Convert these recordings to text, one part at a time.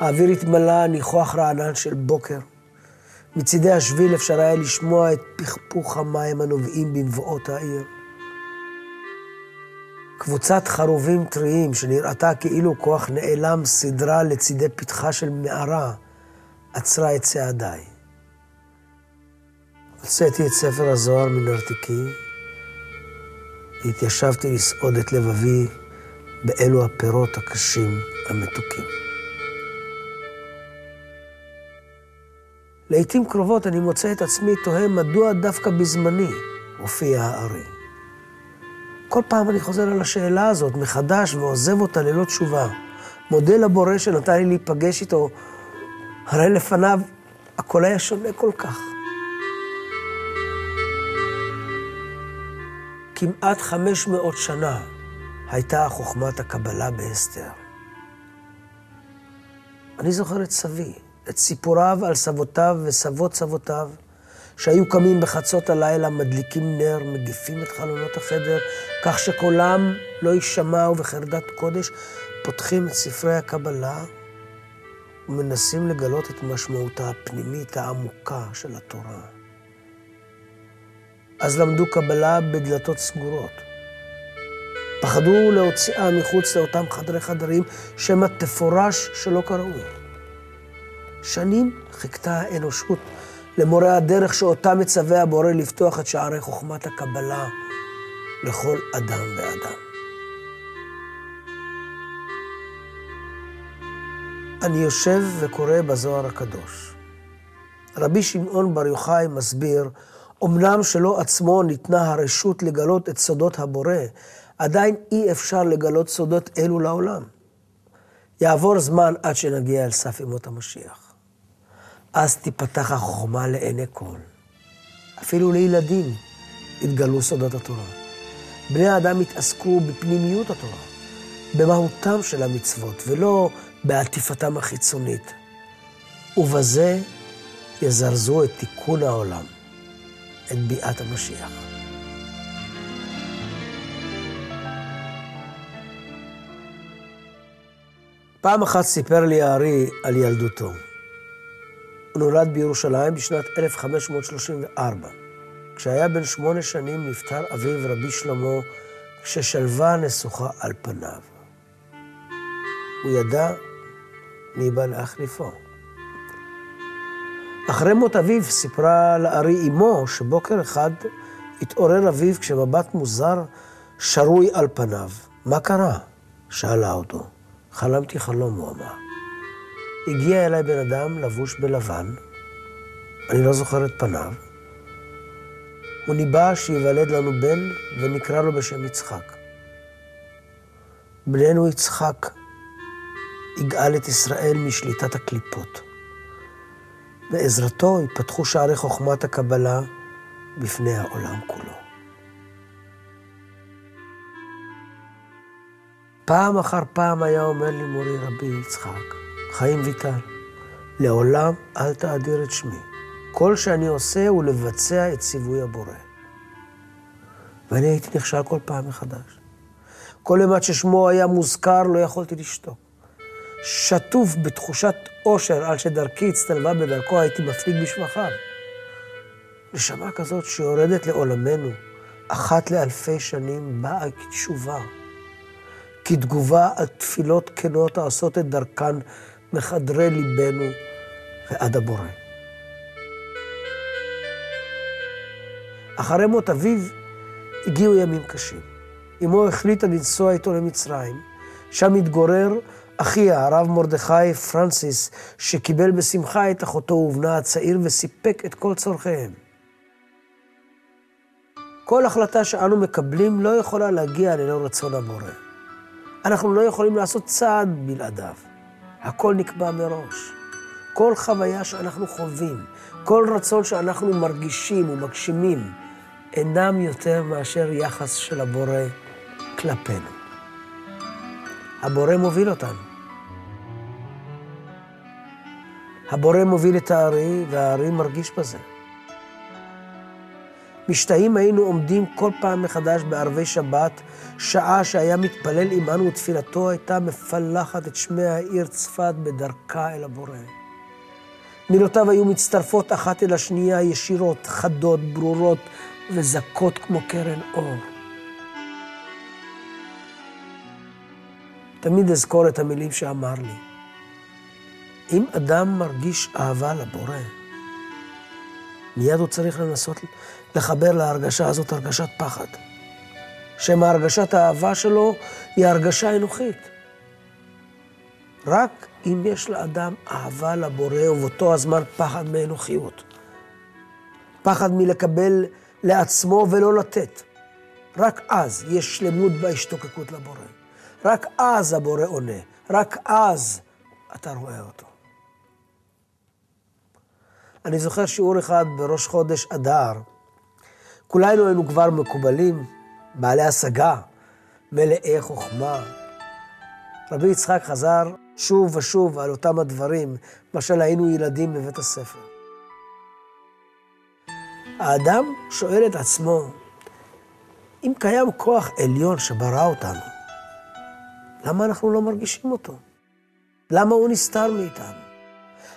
האוויר התמלא ניחוח רענן של בוקר. מצידי השביל אפשר היה לשמוע את פכפוך המים הנובעים במבואות העיר. קבוצת חרובים טריים שנראתה כאילו כוח נעלם סדרה לצידי פתחה של מערה, עצרה את צעדיי. הוצאתי את ספר הזוהר מנרתיקי, והתיישבתי לסעוד את לבבי באלו הפירות הקשים המתוקים. לעתים קרובות אני מוצא את עצמי תוהה מדוע דווקא בזמני הופיע הארי. כל פעם אני חוזר על השאלה הזאת מחדש ועוזב אותה ללא תשובה. מודה לבורא שנתן לי להיפגש איתו, הרי לפניו הכל היה שונה כל כך. כמעט 500 שנה הייתה חוכמת הקבלה בהסתר. אני זוכר את סבי. את סיפוריו על סבותיו וסבות סבותיו, שהיו קמים בחצות הלילה, מדליקים נר, מגיפים את חלונות החדר, כך שקולם לא יישמע ובחרדת קודש, פותחים את ספרי הקבלה ומנסים לגלות את משמעותה הפנימית העמוקה של התורה. אז למדו קבלה בדלתות סגורות. פחדו להוציאה מחוץ לאותם חדרי חדרים, שמא תפורש שלא כראוי. שנים חיכתה האנושות למורה הדרך שאותה מצווה הבורא לפתוח את שערי חוכמת הקבלה לכל אדם ואדם. אני יושב וקורא בזוהר הקדוש. רבי שמעון בר יוחאי מסביר, אמנם שלא עצמו ניתנה הרשות לגלות את סודות הבורא, עדיין אי אפשר לגלות סודות אלו לעולם. יעבור זמן עד שנגיע אל סף ימות המשיח. אז תיפתח החוכמה לעיני כל. אפילו לילדים התגלו סודות התורה. בני האדם התעסקו בפנימיות התורה, במהותם של המצוות, ולא בעטיפתם החיצונית. ובזה יזרזו את תיקון העולם, את ביאת המשיח. פעם אחת סיפר לי הארי על ילדותו. הוא נולד בירושלים בשנת 1534. כשהיה בן 8 שנים נפטר אביו רבי שלמה, כששלווה נסוכה על פניו. הוא ידע מי בא להחליפו. אחרי מות אביו סיפרה לארי אמו שבוקר אחד התעורר אביו כשמבט מוזר שרוי על פניו. מה קרה? שאלה אותו. חלמתי חלום, הוא אמר. הגיע אליי בן אדם לבוש בלבן, אני לא זוכר את פניו. הוא ניבא שיוולד לנו בן ונקרא לו בשם יצחק. בננו יצחק יגאל את ישראל משליטת הקליפות. בעזרתו ייפתחו שערי חוכמת הקבלה בפני העולם כולו. פעם אחר פעם היה אומר לי מורי רבי יצחק, חיים ויטל, לעולם אל תאדיר את שמי. כל שאני עושה הוא לבצע את ציווי הבורא. ואני הייתי נכשל כל פעם מחדש. כל אימת ששמו היה מוזכר, לא יכולתי לשתוק. שטוף בתחושת עושר על שדרכי הצטלבה בדרכו, הייתי מפליג בשבחיו. נשמה כזאת שיורדת לעולמנו, אחת לאלפי שנים באה כתשובה, כתגובה על תפילות כנות העשות את דרכן, מחדרי ליבנו ועד הבורא. אחרי מות אביו הגיעו ימים קשים. אמו החליטה לנסוע איתו למצרים. שם התגורר אחיה, הרב מרדכי פרנסיס, שקיבל בשמחה את אחותו ובנה הצעיר וסיפק את כל צורכיהם. כל החלטה שאנו מקבלים לא יכולה להגיע ללא רצון הבורא. אנחנו לא יכולים לעשות צעד בלעדיו. הכל נקבע מראש. כל חוויה שאנחנו חווים, כל רצון שאנחנו מרגישים ומגשימים, אינם יותר מאשר יחס של הבורא כלפינו. הבורא מוביל אותנו. הבורא מוביל את הארי, והארי מרגיש בזה. משתאים היינו עומדים כל פעם מחדש בערבי שבת, שעה שהיה מתפלל עמנו ותפילתו הייתה מפלחת את שמי העיר צפת בדרכה אל הבורא. מילותיו היו מצטרפות אחת אל השנייה, ישירות, חדות, ברורות וזכות כמו קרן אור. תמיד אזכור את המילים שאמר לי. אם אדם מרגיש אהבה לבורא, מיד הוא צריך לנסות לחבר להרגשה הזאת הרגשת פחד. שמא הרגשת האהבה שלו היא הרגשה אנוכית. רק אם יש לאדם אהבה לבורא ובאותו הזמן פחד מאנוכיות. פחד מלקבל לעצמו ולא לתת. רק אז יש שלמות בהשתוקקות לבורא. רק אז הבורא עונה. רק אז אתה רואה אותו. אני זוכר שיעור אחד בראש חודש אדר. כולנו היינו כבר מקובלים, בעלי השגה, מלאי חוכמה. רבי יצחק חזר שוב ושוב על אותם הדברים, משל היינו ילדים בבית הספר. האדם שואל את עצמו, אם קיים כוח עליון שברא אותנו, למה אנחנו לא מרגישים אותו? למה הוא נסתר מאיתנו?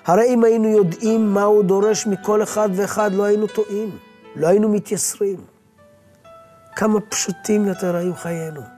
הרי אם היינו יודעים מה הוא דורש מכל אחד ואחד, לא היינו טועים, לא היינו מתייסרים. כמה פשוטים יותר היו חיינו.